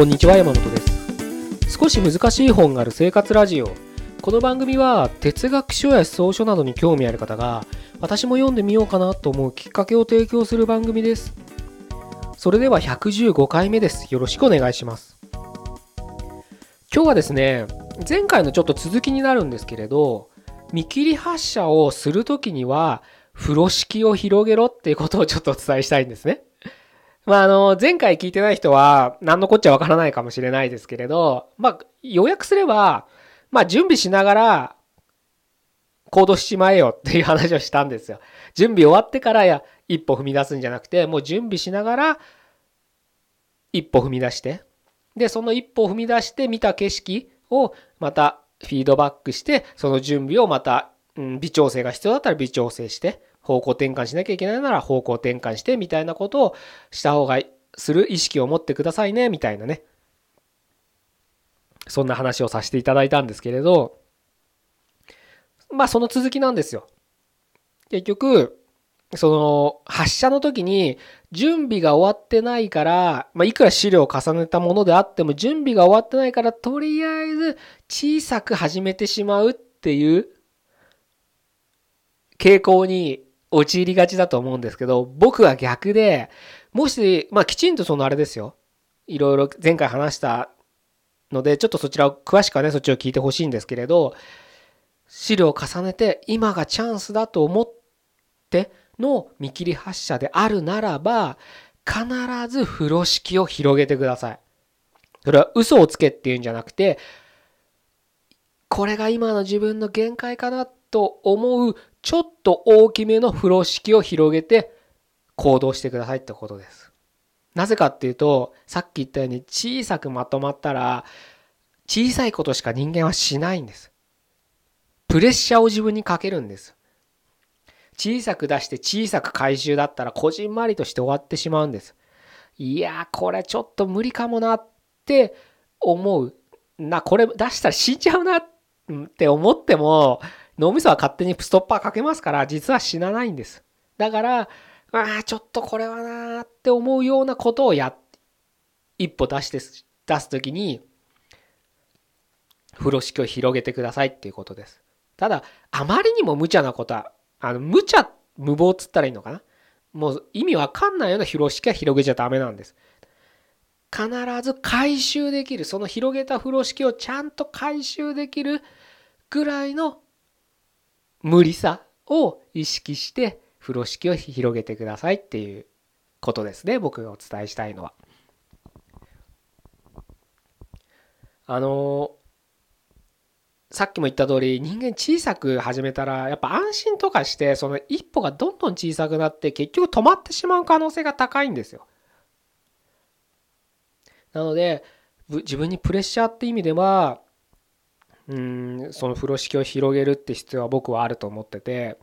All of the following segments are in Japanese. こんにちは、山本です。少し難しい本がある生活ラジオ。この番組は哲学書や思想書などに興味ある方が、私も読んでみようかなと思うきっかけを提供する番組です。それでは115回目です。よろしくお願いします。今日はですね、前回のちょっと続きになるんですけれど、見切り発車をするときには風呂敷を広げろっていうことをちょっとお伝えしたいんですね。前回聞いてない人は何のこっちゃわからないかもしれないですけれど、要約すれば、準備しながら行動しちまえよっていう話をしたんですよ。準備終わってから一歩踏み出すんじゃなくて、もう準備しながら一歩踏み出して、でその一歩踏み出して見た景色をまたフィードバックして、その準備をまた微調整が必要だったら微調整して、方向転換しなきゃいけないなら方向転換して、みたいなことをした方がする意識を持ってくださいね、みたいなね、そんな話をさせていただいたんですけれど、その続きなんですよ。結局その発射の時に準備が終わってないから、いくら資料を重ねたものであっても準備が終わってないから、とりあえず小さく始めてしまうっていう傾向に陥りがちだと思うんですけど、僕は逆で、もし、きちんといろいろ前回話したので、ちょっとそちらを詳しくはね、そっちを聞いてほしいんですけれど、資料を重ねて今がチャンスだと思っての見切り発車であるならば、必ず風呂敷を広げてください。それは嘘をつけっていうんじゃなくて、これが今の自分の限界かなと思うちょっと大きめの風呂敷を広げて行動してくださいってことです。なぜかっていうと、さっき言ったように小さくまとまったら小さいことしか人間はしないんです。プレッシャーを自分にかけるんです。小さく出して小さく回収だったらこじんまりとして終わってしまうんです。これちょっと無理かもなって思うな、これ出したら死んじゃうなって思っても、脳みそは勝手にストッパーかけますから、実は死なないんです。だから、ちょっとこれはなーって思うようなことを一歩出すときに風呂敷を広げてくださいっていうことです。ただ、あまりにも無茶なことは、無謀っつったらいいのかな、もう意味わかんないような風呂敷は広げちゃダメなんです。必ず回収できる、その広げた風呂敷をちゃんと回収できるぐらいの無理さを意識して風呂敷を広げてくださいっていうことですね、僕がお伝えしたいのは。さっきも言った通り、人間小さく始めたらやっぱ安心とかして、その一歩がどんどん小さくなって結局止まってしまう可能性が高いんですよ。なので、自分にプレッシャーって意味では、その風呂敷を広げるって必要は僕はあると思ってて、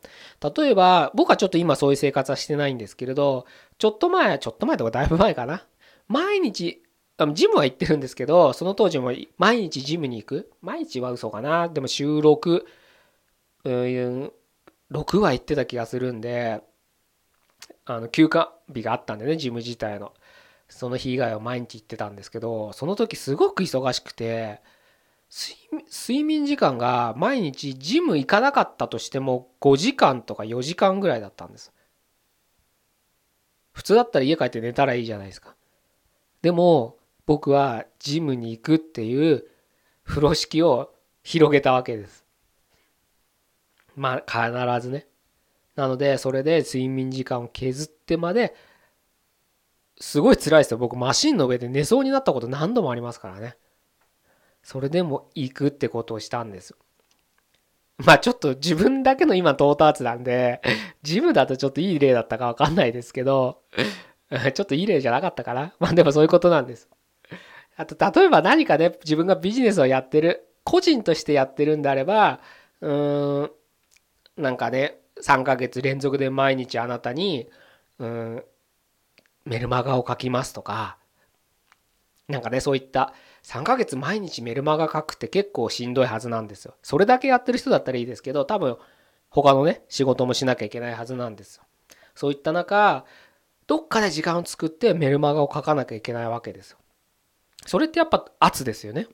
例えば僕はちょっと今そういう生活はしてないんですけれど、ちょっと前とかだいぶ前かな、毎日ジムは行ってるんですけど、その当時も毎日ジムに行く、毎日は嘘かな、でも週6、6は行ってた気がするんで、休暇日があったんでね、ジム自体のその日以外は毎日行ってたんですけど、その時すごく忙しくて、睡眠時間が毎日ジム行かなかったとしても5時間とか4時間ぐらいだったんです。普通だったら家帰って寝たらいいじゃないですか。でも僕はジムに行くっていう風呂敷を広げたわけです。必ずね。なので、それで睡眠時間を削ってまで、すごい辛いですよ。僕、マシンの上で寝そうになったこと何度もありますからね。それでも行くってことをしたんです。ちょっと自分だけの今到達なんで、ジムだとちょっといい例だったか分かんないですけど、ちょっといい例じゃなかったかな。でもそういうことなんです。あと、例えば何かね、自分がビジネスをやってる、個人としてやってるんであれば、3ヶ月連続で毎日あなたに、メルマガを書きますとか、そういった3ヶ月毎日メルマガ書くって結構しんどいはずなんですよ。それだけやってる人だったらいいですけど、多分他のね、仕事もしなきゃいけないはずなんですよ。そういった中、どっかで時間を作ってメルマガを書かなきゃいけないわけですよ。それってやっぱ圧ですよね。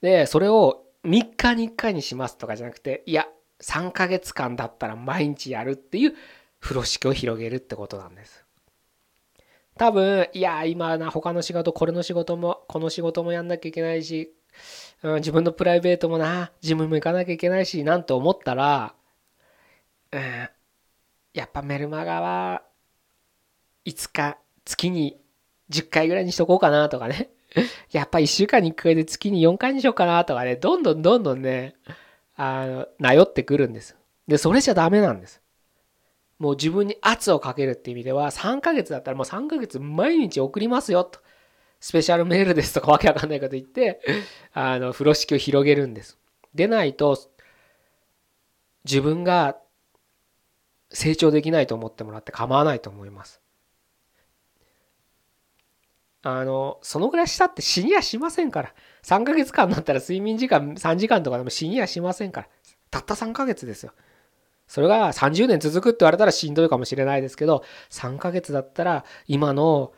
で、それを3日に1回にしますとかじゃなくて、いや、3ヶ月間だったら毎日やるっていう風呂敷を広げるってことなんです。多分、いや、今な、他の仕事、これの仕事も、この仕事もやんなきゃいけないし、自分のプライベートもな、ジムも行かなきゃいけないし、なんて思ったら、やっぱメルマガはいつか月に10回ぐらいにしとこうかなとかね。やっぱ1週間に1回で月に4回にしようかなとかね、どんどんね、なよってくるんです。で、それじゃダメなんです。もう自分に圧をかけるっていう意味では、3ヶ月だったらもう3ヶ月毎日送りますよと。スペシャルメールですとかわけわかんないこと言って、風呂敷を広げるんです。でないと、自分が成長できないと思ってもらって構わないと思います。そのぐらいしたって死にはしませんから。3ヶ月間だったら睡眠時間3時間とかでも死にはしませんから。たった3ヶ月ですよ。それが30年続くって言われたらしんどいかもしれないですけど、3ヶ月だったら今の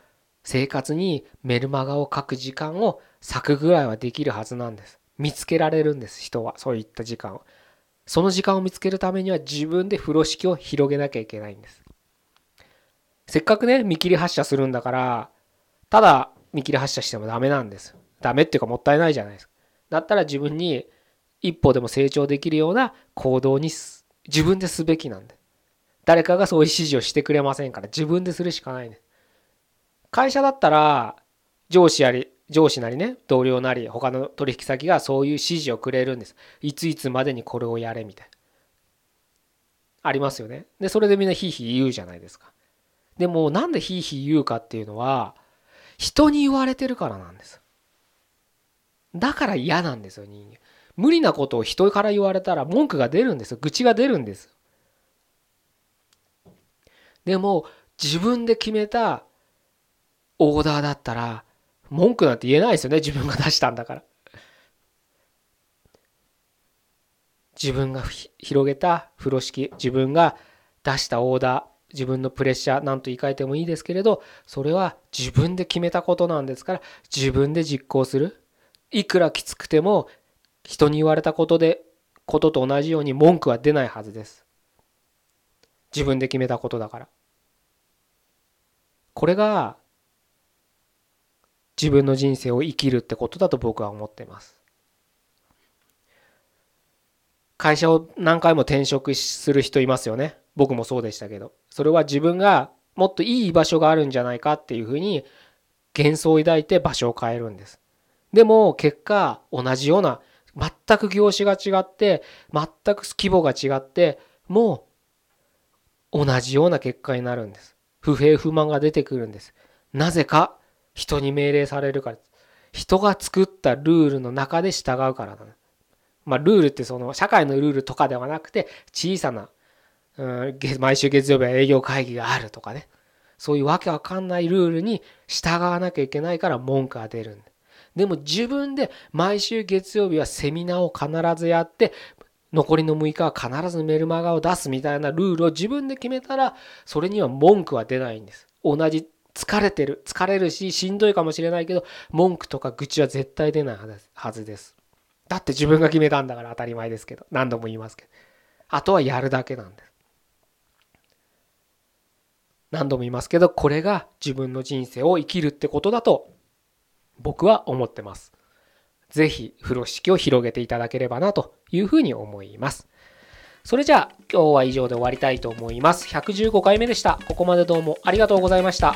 生活にメルマガを書く時間を割くぐらいはできるはずなんです。見つけられるんです、人は。そういった時間を。その時間を見つけるためには自分で風呂敷を広げなきゃいけないんです。せっかくね、見切り発車するんだから、ただ見切り発車してもダメなんです。ダメっていうかもったいないじゃないですか。だったら自分に一歩でも成長できるような行動に自分ですべきなんで。誰かがそういう指示をしてくれませんから、自分でするしかないんです。会社だったら上司なりね、同僚なり他の取引先がそういう指示をくれるんです。いついつまでにこれをやれみたいな。ありますよね。で、それでみんなヒーヒー言うじゃないですか。でもなんでヒーヒー言うかっていうのは、人に言われてるからなんです。だから嫌なんですよ、人間。無理なことを人から言われたら文句が出るんですよ。愚痴が出るんです。でも自分で決めたオーダーだったら文句なんて言えないですよね。自分が出したんだから。自分が広げた風呂敷、自分が出したオーダー、自分のプレッシャー、なんと言い換えてもいいですけれど、それは自分で決めたことなんですから、自分で実行する。いくらきつくても、人に言われたことと同じように文句は出ないはずです。自分で決めたことだから。これが、自分の人生を生きるってことだと僕は思っています。会社を何回も転職する人いますよね。僕もそうでしたけど。それは自分がもっといい場所があるんじゃないかっていうふうに幻想を抱いて場所を変えるんです。でも結果同じような全く業種が違って全く規模が違ってもう同じような結果になるんです。不平不満が出てくるんです。なぜか人に命令されるから、人が作ったルールの中で従うからだね。ルールってその社会のルールとかではなくて小さな毎週月曜日は営業会議があるとかね、そういうわけわかんないルールに従わなきゃいけないから文句が出るんだ。でも自分で毎週月曜日はセミナーを必ずやって残りの6日は必ずメルマガを出すみたいなルールを自分で決めたら、それには文句は出ないんです。同じ疲れるししんどいかもしれないけど文句とか愚痴は絶対出ないはずです。だって自分が決めたんだから当たり前ですけど、何度も言いますけど、あとはやるだけなんです。何度も言いますけど、これが自分の人生を生きるってことだと僕は思ってます。ぜひ風呂敷を広げていただければなというふうに思います。それじゃあ今日は以上で終わりたいと思います。115回目でした。ここまでどうもありがとうございました。